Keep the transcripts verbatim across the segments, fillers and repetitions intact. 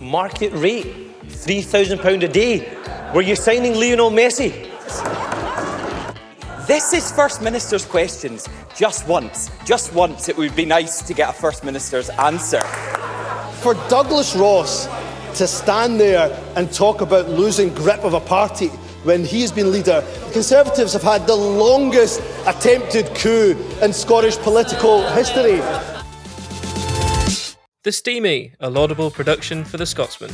Market rate, three thousand pounds a day. Were you signing Lionel Messi? This is First Minister's Questions. Just once, just once, it would be nice to get a First Minister's answer. For Douglas Ross to stand there and talk about losing grip of a party when he has been leader, the Conservatives have had the longest attempted coup in Scottish political history. The Steamy, a laudable production for The Scotsman.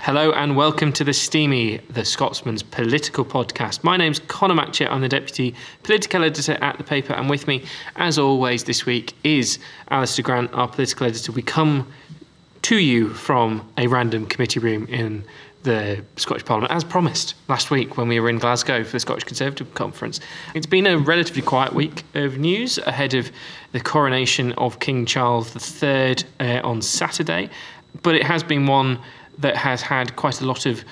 Hello and welcome to The Steamy, The Scotsman's political podcast. My name's Conor Matchett. I'm the Deputy Political Editor at The Paper, and with me, as always this week, is Alistair Grant, our Political Editor. We come to you from a random committee room in the Scottish Parliament, as promised last week when we were in Glasgow for the Scottish Conservative Conference. It's been a relatively quiet week of news ahead of the coronation of King Charles the Third uh, on Saturday, but it has been one that has had quite a lot of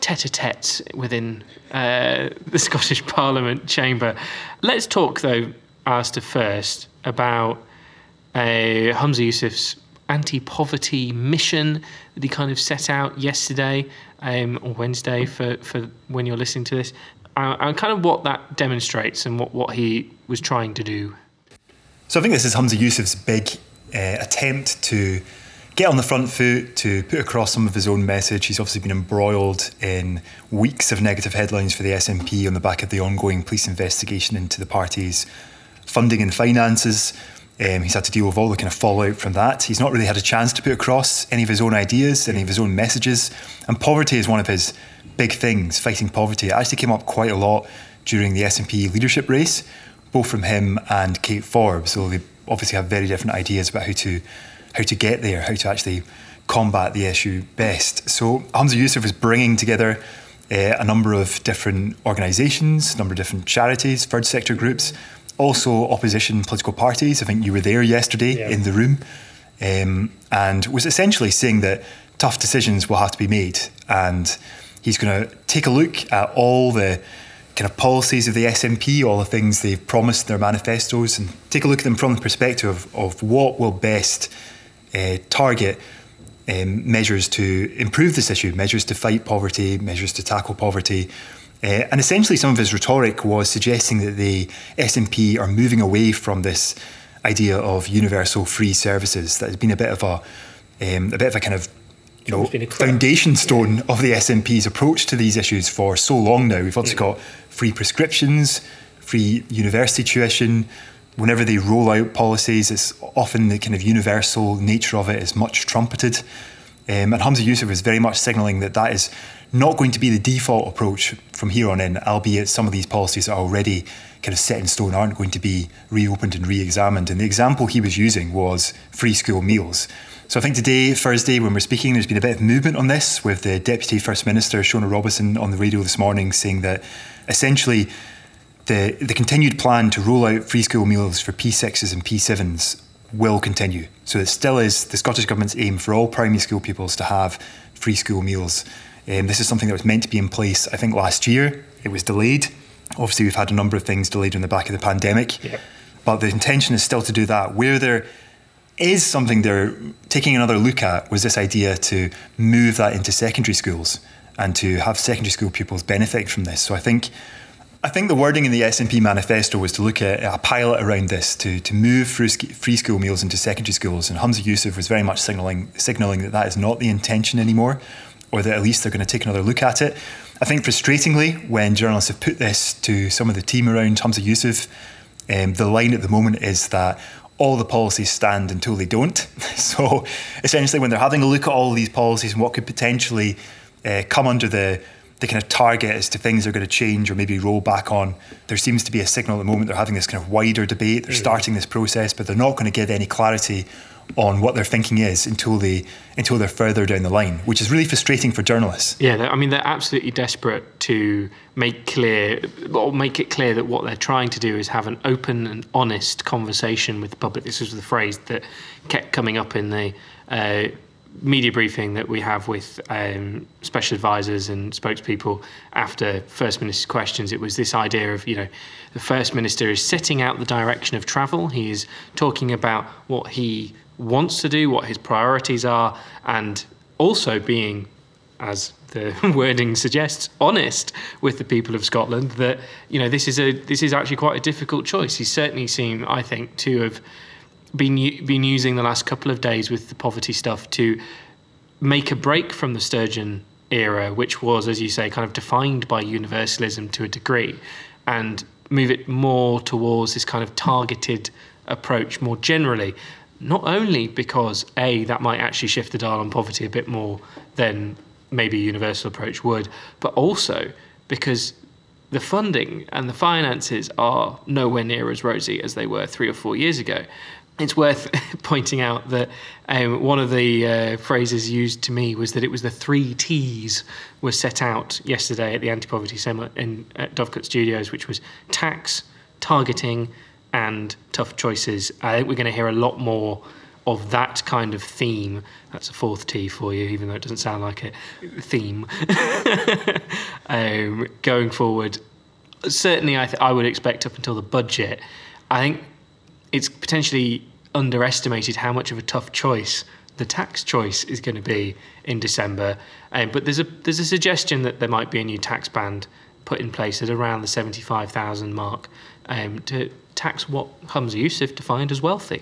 tete-a-tetes within uh, the Scottish Parliament chamber. Let's talk, though, Alistair, first about uh, Humza Yousaf's anti-poverty mission that he kind of set out yesterday, um, or Wednesday for, for when you're listening to this, and, and kind of what that demonstrates and what, what he was trying to do. So I think this is Humza Yousaf's big uh, attempt to get on the front foot, to put across some of his own message. He's obviously been embroiled in weeks of negative headlines for the S N P on the back of the ongoing police investigation into the party's funding and finances. Um, he's had to deal with all the kind of fallout from that. He's not really had a chance to put across any of his own ideas, any of his own messages. And poverty is one of his big things, fighting poverty. It actually came up quite a lot during the S N P leadership race, both from him and Kate Forbes, although they obviously have very different ideas about how to how to get there, how to actually combat the issue best. So Humza Yousaf is bringing together uh, a number of different organisations, a number of different charities, third sector groups, also opposition political parties. I think you were there yesterday yeah. in the room, um, and was essentially saying that tough decisions will have to be made. And he's going to take a look at all the kind of policies of the S N P, all the things they've promised in their manifestos, and take a look at them from the perspective of, of what will best Uh, target um, measures to improve this issue, measures to fight poverty, measures to tackle poverty. Uh, and essentially some of his rhetoric was suggesting that the S N P are moving away from this idea of universal free services that has been a bit of a um, a bit of a kind of you know foundation stone yeah. of the S N P's approach to these issues for so long now. We've also mm. got free prescriptions, free university tuition. Whenever they roll out policies, it's often the kind of universal nature of it is much trumpeted. Um, and Humza Yousaf is very much signalling that that is not going to be the default approach from here on in, albeit some of these policies are already kind of set in stone, aren't going to be reopened and re-examined. And the example he was using was free school meals. So I think today, Thursday, when we're speaking, there's been a bit of movement on this, with the Deputy First Minister, Shona Robison, on the radio this morning saying that essentially The, the continued plan to roll out free school meals for P sixes and P sevens will continue. So it still is the Scottish Government's aim for all primary school pupils to have free school meals. Um, this is something that was meant to be in place, I think, last year. It was delayed. Obviously, we've had a number of things delayed on the back of the pandemic. Yep. But the intention is still to do that. Where there is something they're taking another look at was this idea to move that into secondary schools and to have secondary school pupils benefit from this. So I think... I think the wording in the S N P manifesto was to look at a pilot around this, to to move free school meals into secondary schools. And Humza Yousaf was very much signalling signalling that that is not the intention anymore, or that at least they're going to take another look at it. I think frustratingly, when journalists have put this to some of the team around Humza Yousaf, um, the line at the moment is that all the policies stand until they don't. So essentially, when they're having a look at all these policies and what could potentially uh, come under the the kind of target as to things they're going to change or maybe roll back on. There seems to be a signal at the moment they're having this kind of wider debate. They're mm. starting this process, but they're not going to give any clarity on what their thinking is until they until they're further down the line, which is really frustrating for journalists. Yeah, I mean, they're absolutely desperate to make clear or make it clear that what they're trying to do is have an open and honest conversation with the public. This is the phrase that kept coming up in the uh, media briefing that we have with um, special advisors and spokespeople after First Minister's questions. It was this idea of, you know, the First Minister is setting out the direction of travel. He is talking about what he wants to do, what his priorities are, and also being, as the wording suggests, honest with the people of Scotland that, you know, this is a this is actually quite a difficult choice. He certainly seemed, I think, to have been been using the last couple of days with the poverty stuff to make a break from the Sturgeon era, which was, as you say, kind of defined by universalism to a degree, and move it more towards this kind of targeted approach more generally. Not only because, A, that might actually shift the dial on poverty a bit more than maybe a universal approach would, but also because the funding and the finances are nowhere near as rosy as they were three or four years ago. It's worth pointing out that um, one of the uh, phrases used to me was that it was the three T's were set out yesterday at the anti-poverty seminar in, at Dovecote Studios, which was tax, targeting, and tough choices. I think we're going to hear a lot more of that kind of theme. That's a fourth T for you, even though it doesn't sound like it. Theme. um, going forward, certainly I, th- I would expect up until the budget. I think it's potentially underestimated how much of a tough choice the tax choice is going to be in December. Um, but there's a there's a suggestion that there might be a new tax band put in place at around the seventy-five thousand mark um, to tax what Humza Yousaf defined as wealthy.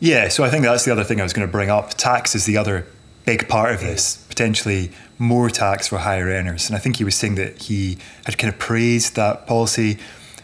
Yeah, so I think that's the other thing I was going to bring up. Tax is the other big part of this, potentially more tax for higher earners. And I think he was saying that he had kind of praised that policy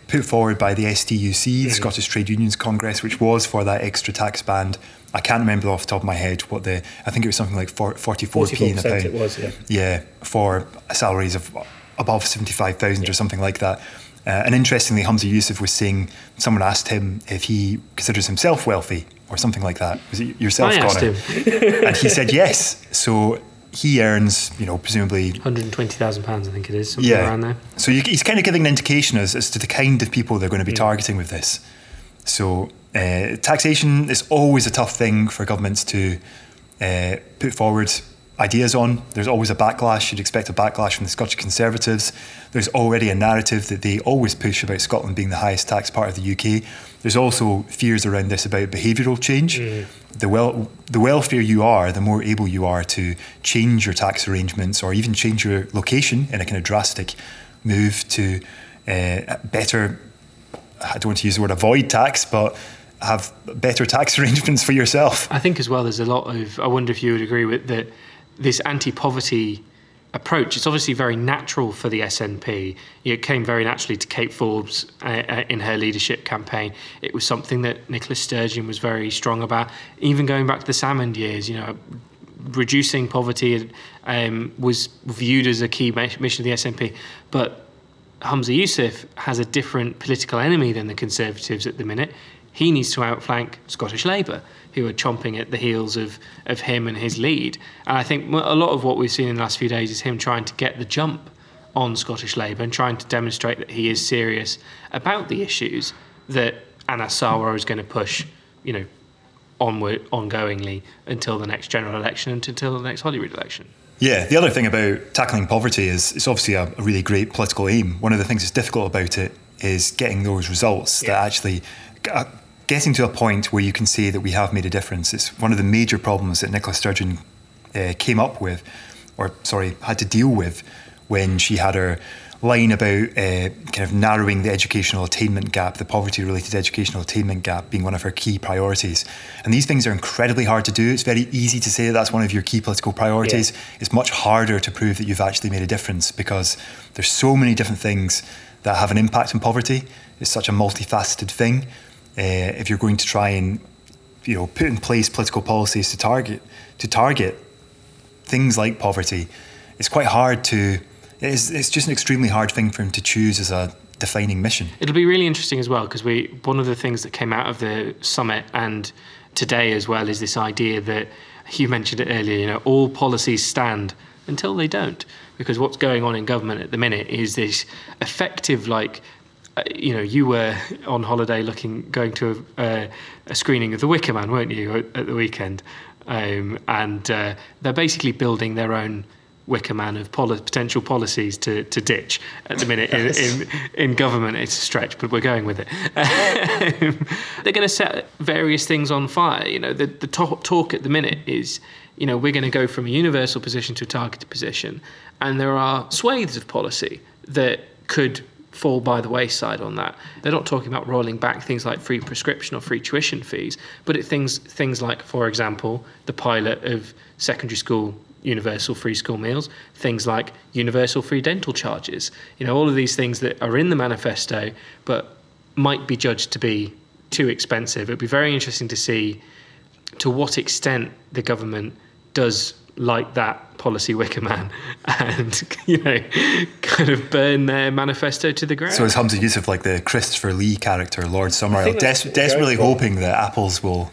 put forward by the S T U C, the yeah. Scottish Trade Unions Congress, which was for that extra tax band. I can't remember off the top of my head what the, I think it was something like forty-four p in a pound. It was, yeah. Yeah, for salaries of above seventy-five thousand yeah. or something like that. Uh, and interestingly, Humza Yousaf was saying, someone asked him if he considers himself wealthy or something like that. Was it yourself, Conor? I asked him. And he said yes. So he earns, you know, presumably one hundred twenty thousand pounds, I think it is, something yeah. around there. So you, he's kind of giving an indication as, as to the kind of people they're going to be mm. targeting with this. So uh, taxation is always a tough thing for governments to uh, put forward ideas on. There's always a backlash. You'd expect a backlash from the Scottish Conservatives. There's already a narrative that they always push about Scotland being the highest tax part of the U K. There's also fears around this about behavioural change. Mm. The well, the wealthier you are, the more able you are to change your tax arrangements or even change your location in a kind of drastic move to uh, better, I don't want to use the word avoid tax, but have better tax arrangements for yourself. I think as well there's a lot of, I wonder if you would agree with that, this anti-poverty approach, it's obviously very natural for the S N P. It came very naturally to Kate Forbes uh, in her leadership campaign. It was something that Nicola Sturgeon was very strong about, even going back to the Salmond years. You know, reducing poverty um, was viewed as a key mission of the S N P. But Humza Yousaf has a different political enemy than the Conservatives at the minute. He needs to outflank Scottish Labour, who are chomping at the heels of, of him and his lead. And I think a lot of what we've seen in the last few days is him trying to get the jump on Scottish Labour and trying to demonstrate that he is serious about the issues that Anas Sarwar is going to push, you know, onward, ongoingly until the next general election and until the next Holyrood election. Yeah, the other thing about tackling poverty is it's obviously a, a really great political aim. One of the things that's difficult about it is getting those results yeah. that actually... Uh, Getting to a point where you can say that we have made a difference. It's one of the major problems that Nicola Sturgeon uh, came up with, or sorry, had to deal with when she had her line about uh, kind of narrowing the educational attainment gap, the poverty-related educational attainment gap being one of her key priorities. And these things are incredibly hard to do. It's very easy to say that that's one of your key political priorities. Yeah. It's much harder to prove that you've actually made a difference because there's so many different things that have an impact on poverty. It's such a multifaceted thing. Uh, if you're going to try and, you know, put in place political policies to target to target things like poverty, it's quite hard to it's, it's just an extremely hard thing for him to choose as a defining mission. It'll be really interesting as well, because we one of the things that came out of the summit and today as well is this idea that you mentioned it earlier, you know, all policies stand until they don't, because what's going on in government at the minute is this effective, like, you know, you were on holiday looking, going to a, a, a screening of The Wicker Man, weren't you, at, at the weekend? Um, and uh, they're basically building their own Wicker Man of poli- potential policies to, to ditch at the minute in, in, in government. It's a stretch, but we're going with it. um, they're going to set various things on fire. You know, the, the to- talk at the minute is, you know, we're going to go from a universal position to a targeted position. And there are swathes of policy that could fall by the wayside on that. They're not talking about rolling back things like free prescription or free tuition fees, but it things things like, for example, the pilot of secondary school universal free school meals, things like universal free dental charges, you know, all of these things that are in the manifesto but might be judged to be too expensive. It'd be very interesting to see to what extent the government does like that policy Wicker Man and, you know, kind of burn their manifesto to the ground. So is Humza Yousaf like the Christopher Lee character, Lord Summerisle, des- desperately hoping that apples will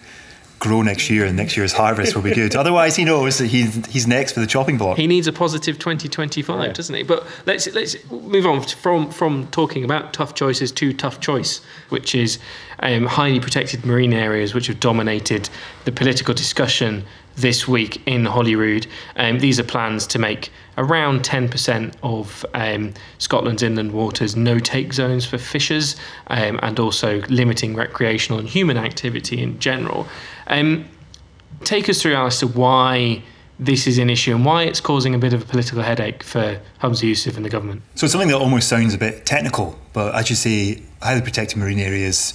grow next year and next year's harvest will be good? Otherwise, he knows that he's, he's next for the chopping block. He needs a positive twenty twenty-five, yeah, doesn't he? But let's let's move on from, from talking about tough choices to tough choice, which is um, highly protected marine areas, which have dominated the political discussion this week in Holyrood. Um, these are plans to make around ten percent of um, Scotland's inland waters no-take zones for fishers, um, and also limiting recreational and human activity in general. Um, take us through, Alistair, why this is an issue and why it's causing a bit of a political headache for Humza Yousaf and the government. So it's something that almost sounds a bit technical, but as you say, highly protected marine areas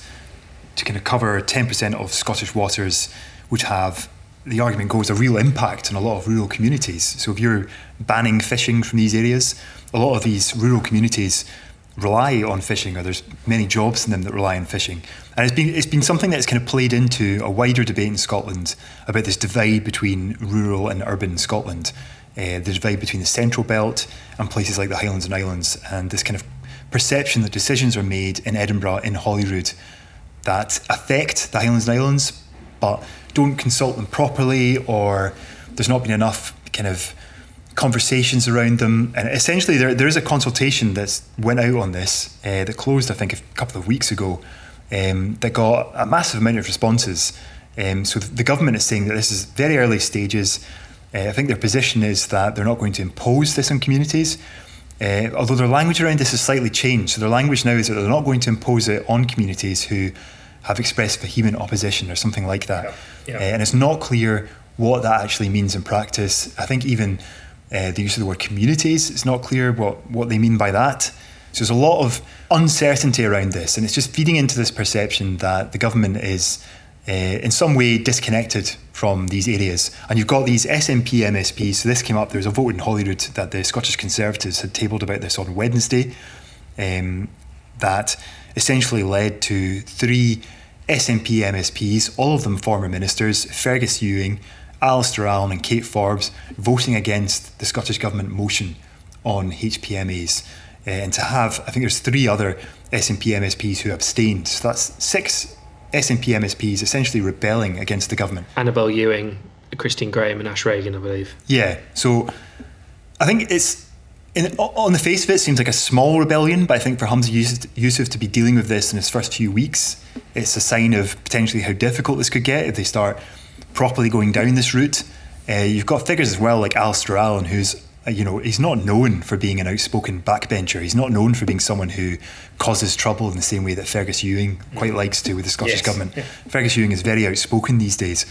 to kind of cover ten percent of Scottish waters would have, the argument goes, a real impact on a lot of rural communities. So if you're banning fishing from these areas, a lot of these rural communities rely on fishing, or there's many jobs in them that rely on fishing. And it's been it's been something that's kind of played into a wider debate in Scotland about this divide between rural and urban Scotland, uh, the divide between the Central Belt and places like the Highlands and Islands, and this kind of perception that decisions are made in Edinburgh, in Holyrood, that affect the Highlands and Islands, but don't consult them properly, or there's not been enough kind of conversations around them. And essentially there there is a consultation that went out on this uh, that closed, I think, a couple of weeks ago, um, that got a massive amount of responses. Um, so the government is saying that this is very early stages. Uh, I think their position is that they're not going to impose this on communities, uh, although their language around this has slightly changed. So their language now is that they're not going to impose it on communities who have expressed vehement opposition or something like that. Yeah. Yeah. Uh, and it's not clear what that actually means in practice. I think even uh, the use of the word communities, it's not clear what, what they mean by that. So there's a lot of uncertainty around this, and it's just feeding into this perception that the government is uh, in some way disconnected from these areas. And you've got these S N P M S Ps, so this came up, there was a vote in Holyrood that the Scottish Conservatives had tabled about this on Wednesday, um, that essentially led to three S N P M S Ps, all of them former ministers, Fergus Ewing, Alasdair Allan and Kate Forbes, voting against the Scottish Government motion on H P M As. And to have, I think there's three other S N P M S Ps who abstained. So that's six S N P M S Ps essentially rebelling against the government. Annabelle Ewing, Christine Graham and Ash Reagan, I believe. Yeah, so I think it's, In, on the face of it, it seems like a small rebellion, but I think for Humza Yousaf to be dealing with this in his first few weeks, it's a sign of potentially how difficult this could get if they start properly going down this route. Uh, you've got figures as well like Alasdair Allan, who's, you know, he's not known for being an outspoken backbencher. He's not known for being someone who causes trouble in the same way that Fergus Ewing quite likes to with the Scottish yes. government. Yeah. Fergus Ewing is very outspoken these days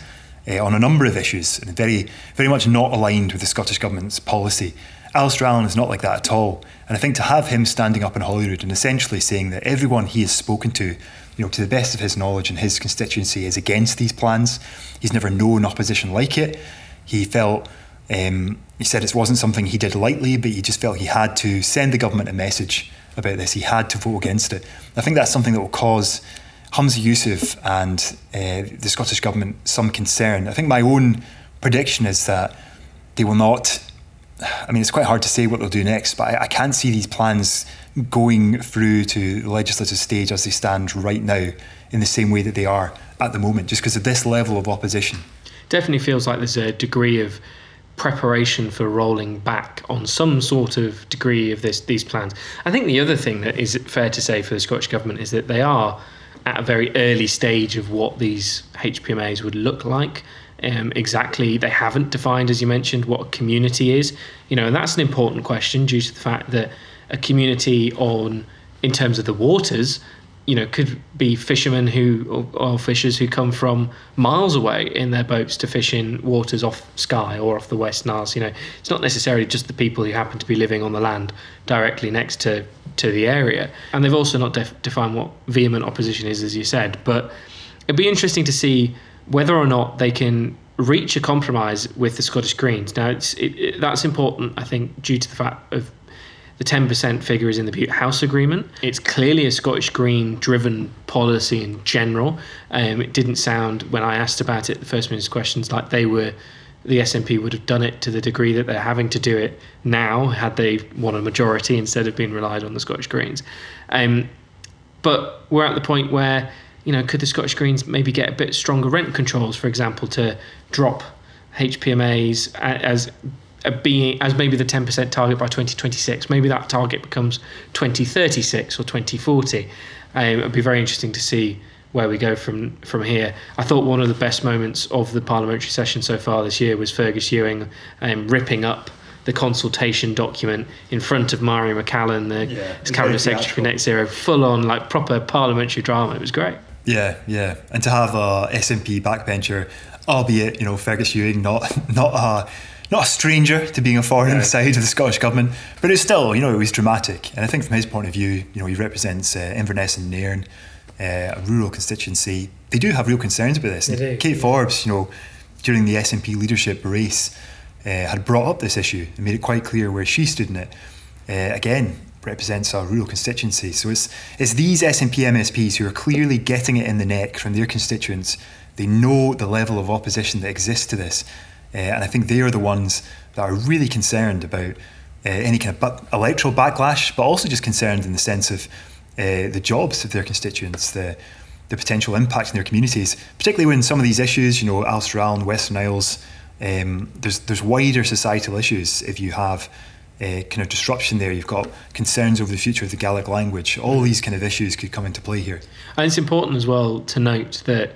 uh, on a number of issues and very, very much not aligned with the Scottish government's policy. Alasdair Allan is not like that at all. And I think to have him standing up in Holyrood and essentially saying that everyone he has spoken to, you know, to the best of his knowledge and his constituency is against these plans. He's never known opposition like it. He felt, um, he said it wasn't something he did lightly, but he just felt he had to send the government a message about this. He had to vote against it. I think that's something that will cause Humza Yousaf and uh, the Scottish Government some concern. I think my own prediction is that they will not I mean, it's quite hard to say what they'll do next, but I, I can see these plans going through to the legislative stage as they stand right now in the same way that they are at the moment, just because of this level of opposition. Definitely feels like there's a degree of preparation for rolling back on some sort of degree of this these plans. I think the other thing that is fair to say for the Scottish Government is that they are at a very early stage of what these H P M As would look like. Um, exactly, they haven't defined, as you mentioned, what a community is. You know, and that's an important question due to the fact that a community on, in terms of the waters, you know, could be fishermen who, or, or fishers who come from miles away in their boats to fish in waters off Skye or off the West Niles. You know, it's not necessarily just the people who happen to be living on the land directly next to, to the area. And they've also not def- defined what vehement opposition is, as you said. But it'd be interesting to see whether or not they can reach a compromise with the Scottish Greens. Now, it's, it, it, that's important, I think, due to the fact of the ten percent figure is in the Bute House Agreement. It's clearly a Scottish Green-driven policy in general. Um, it didn't sound, when I asked about it, the First Minister's questions, like they were, the S N P would have done it to the degree that they're having to do it now, had they won a majority instead of being relied on the Scottish Greens. Um, but we're at the point where, you know, could the Scottish Greens maybe get a bit stronger rent controls, for example, to drop H P M As as A being as maybe the ten percent target by twenty twenty-six, maybe that target becomes twenty thirty-six or twenty forty. Um, it'd be very interesting to see where we go from from here. I thought one of the best moments of the parliamentary session so far this year was Fergus Ewing um, ripping up the consultation document in front of Màiri McAllan, the yeah, cabinet secretary for Net Zero, full on like proper parliamentary drama. It was great. Yeah, yeah, and to have a S N P backbencher, albeit you know Fergus Ewing, not not a. Not a stranger to being a foreigner yeah. side of the Scottish Government, but it's still, you know, it was dramatic. And I think from his point of view, you know, he represents uh, Inverness and Nairn, uh, a rural constituency. They do have real concerns about this. They do, Kate yeah. Forbes, you know, during the S N P leadership race, uh, had brought up this issue and made it quite clear where she stood in it. Uh, again, represents a rural constituency. So it's, it's these S N P M S Ps who are clearly getting it in the neck from their constituents. They know the level of opposition that exists to this. Uh, and I think they are the ones that are really concerned about uh, any kind of bu- electoral backlash, but also just concerned in the sense of uh, the jobs of their constituents, the the potential impact in their communities, particularly when some of these issues, you know, Alasdair Allan, Western Isles, um, there's, there's wider societal issues if you have uh, kind of disruption there. You've got concerns over the future of the Gaelic language. All these kind of issues could come into play here. And it's important as well to note that,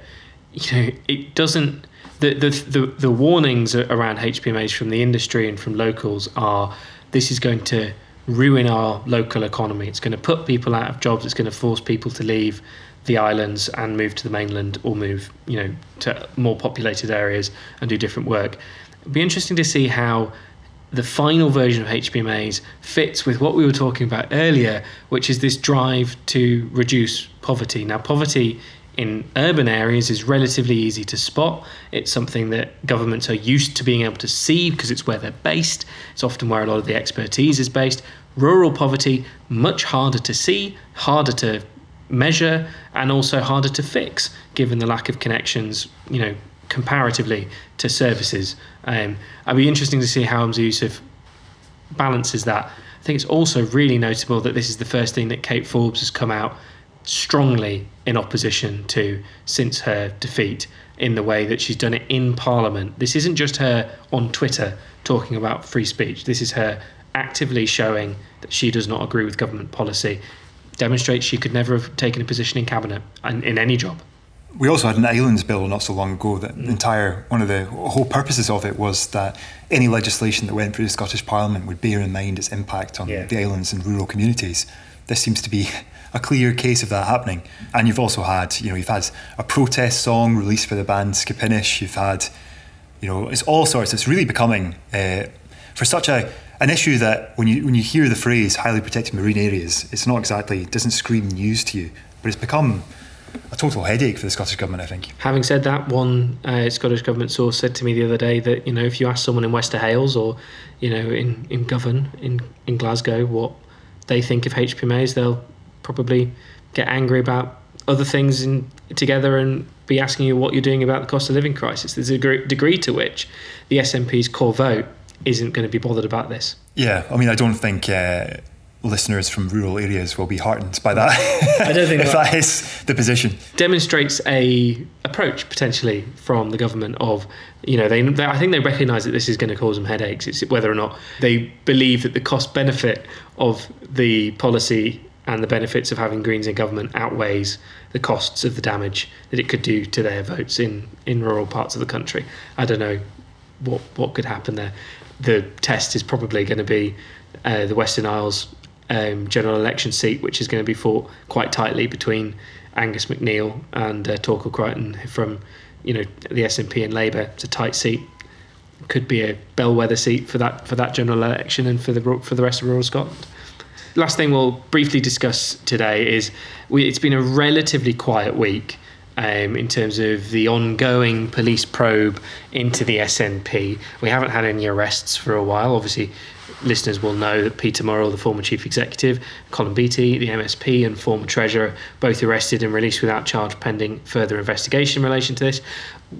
you know, it doesn't... The, the the the warnings around H P M As from the industry and from locals are this is going to ruin our local economy. It's going to put people out of jobs. It's going to force people to leave the islands and move to the mainland or move, you know, to more populated areas and do different work. It'd be interesting to see how the final version of H P M As fits with what we were talking about earlier, which is this drive to reduce poverty. Now, poverty in urban areas is relatively easy to spot. It's something that governments are used to being able to see because it's where they're based. It's often where a lot of the expertise is based. Rural poverty, much harder to see, harder to measure, and also harder to fix, given the lack of connections, you know, comparatively to services. Um, it'd be interesting to see how Humza Yousaf balances that. I think it's also really notable that this is the first thing that Kate Forbes has come out strongly in opposition to since her defeat, in the way that she's done it in Parliament. This isn't just her on Twitter talking about free speech. This is her actively showing that she does not agree with government policy. Demonstrates she could never have taken a position in Cabinet and in any job. We also had an islands bill not so long ago that the entire, one of the whole purposes of it was that any legislation that went through the Scottish Parliament would bear in mind its impact on yeah. the islands and rural communities. This seems to be a clear case of that happening. And you've also had, you know, you've had a protest song released for the band Skipinish. You've had, you know, it's all sorts. It's really becoming, uh, for such a an issue that when you when you hear the phrase highly protected marine areas, it's not exactly, it doesn't scream news to you, but it's become a total headache for the Scottish Government, I think. Having said that, one uh, Scottish Government source said to me the other day that, you know, if you ask someone in Wester Hales or, you know, in, in Govan, in, in Glasgow, what they think of H P M As, they'll probably get angry about other things in, together and be asking you what you're doing about the cost of living crisis. There's a degree to which the S N P's core vote isn't going to be bothered about this. Yeah, I mean, I don't think uh, listeners from rural areas will be heartened by that. I don't think if that, that is the position. Demonstrates a approach potentially from the government of, you know, they, they I think they recognise that this is going to cause them headaches. It's whether or not they believe that the cost benefit of the policy and the benefits of having Greens in government outweighs the costs of the damage that it could do to their votes in, in rural parts of the country. I don't know what what could happen there. The test is probably going to be uh, the Western Isles um, general election seat, which is going to be fought quite tightly between Angus MacNeil and uh, Torquil Crichton from, you know, the S N P and Labour. It's a tight seat. Could be a bellwether seat for that for that general election and for the for the rest of rural Scotland. Last thing we'll briefly discuss today is we, it's been a relatively quiet week Um, in terms of the ongoing police probe into the S N P. We haven't had any arrests for a while. Obviously, listeners will know that Peter Murrell, the former chief executive, Colin Beattie, the M S P and former treasurer, both arrested and released without charge pending further investigation in relation to this.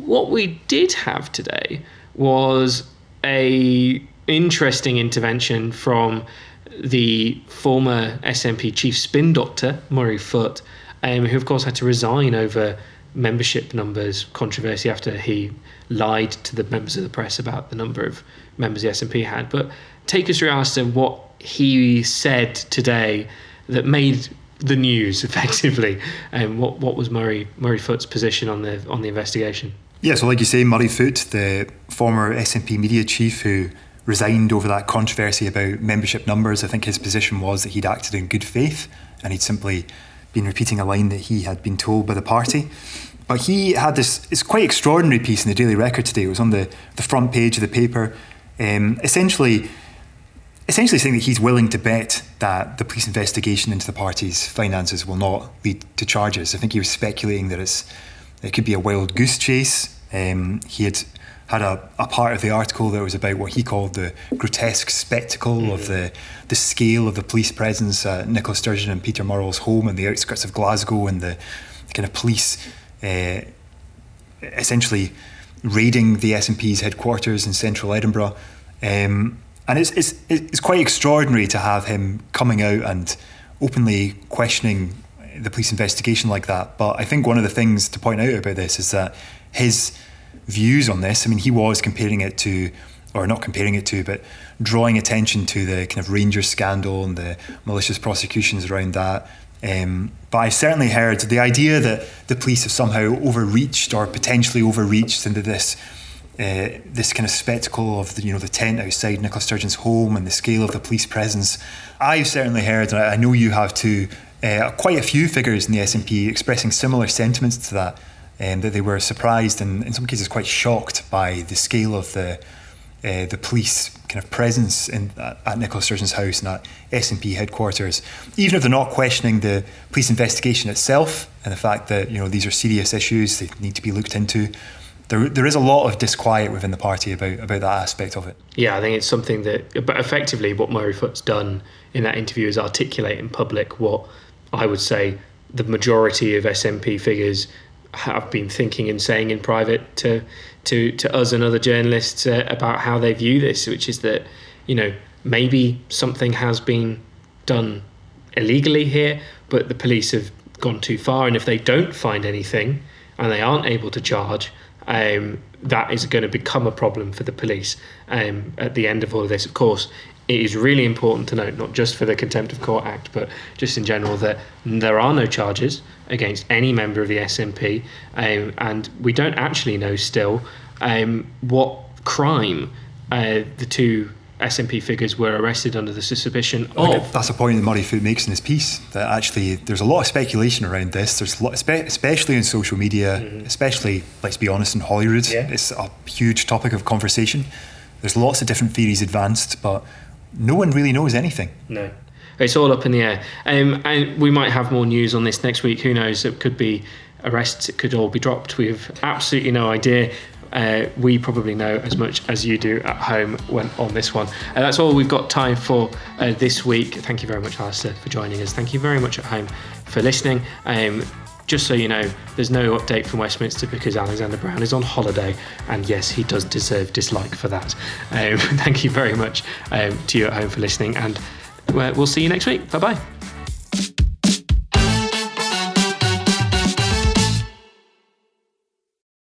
What we did have today was an interesting intervention from the former S N P chief spin doctor, Murray Foote, Um, who, of course, had to resign over membership numbers controversy after he lied to the members of the press about the number of members the S N P had. But take us through, Alistair, what he said today that made the news, effectively. Um, what what was Murray Murray Foote's position on the on the investigation? Yeah, so like you say, Murray Foote, the former S N P media chief who resigned over that controversy about membership numbers, I think his position was that he'd acted in good faith and he'd simply been repeating a line that he had been told by the party. But he had this, it's quite extraordinary piece in the Daily Record today. It was on the, the front page of the paper, um, essentially essentially saying that he's willing to bet that the police investigation into the party's finances will not lead to charges. I think he was speculating that it's it could be a wild goose chase. Um, he had had a, a part of the article that was about what he called the grotesque spectacle mm. of the the scale of the police presence at Nicola Sturgeon and Peter Murrell's home in the outskirts of Glasgow, and the, the kind of police uh, essentially raiding the S N P's headquarters in central Edinburgh. Um, and it's, it's it's quite extraordinary to have him coming out and openly questioning the police investigation like that. But I think one of the things to point out about this is that his views on this, I mean, he was comparing it to, or not comparing it to, but drawing attention to the kind of Rangers scandal and the malicious prosecutions around that. Um, but I certainly heard the idea that the police have somehow overreached or potentially overreached into this uh, this kind of spectacle of the, you know, the tent outside Nicola Sturgeon's home and the scale of the police presence. I've certainly heard, and I know you have too, uh, quite a few figures in the S N P expressing similar sentiments to that. Um, that they were surprised and in some cases quite shocked by the scale of the uh, the police kind of presence in uh, at Nicola Sturgeon's house and at S N P headquarters, even if they're not questioning the police investigation itself and the fact that, you know, these are serious issues, they need to be looked into. There, there is a lot of disquiet within the party about, about that aspect of it. Yeah, I think it's something that, but effectively what Murray Foote's done in that interview is articulate in public what I would say the majority of S N P figures have been thinking and saying in private to to to us and other journalists uh, about how they view this, which is that, you know, maybe something has been done illegally here, but the police have gone too far, and if they don't find anything and they aren't able to charge, um, that is going to become a problem for the police um, at the end of all of this. Of course, it is really important to note, not just for the Contempt of Court Act, but just in general, that there are no charges against any member of the S N P, um, and we don't actually know still um, what crime uh, the two S N P figures were arrested under the suspicion of. That's a point that Murray Foote makes in his piece, that actually there's a lot of speculation around this. There's a lot, especially in social media, mm. especially, let's be honest, in Holyrood. Yeah. It's a huge topic of conversation. There's lots of different theories advanced, but no one really knows anything. No. It's all up in the air. Um, and we might have more news on this next week. Who knows? It could be arrests. It could all be dropped. We have absolutely no idea. Uh, we probably know as much as you do at home when on this one. And uh, that's all we've got time for uh, this week. Thank you very much, Alistair, for joining us. Thank you very much at home for listening. Um, Just so you know, there's no update from Westminster because Alexander Brown is on holiday, and yes, he does deserve dislike for that. Um, thank you very much um, to you at home for listening, and we'll see you next week. Bye-bye.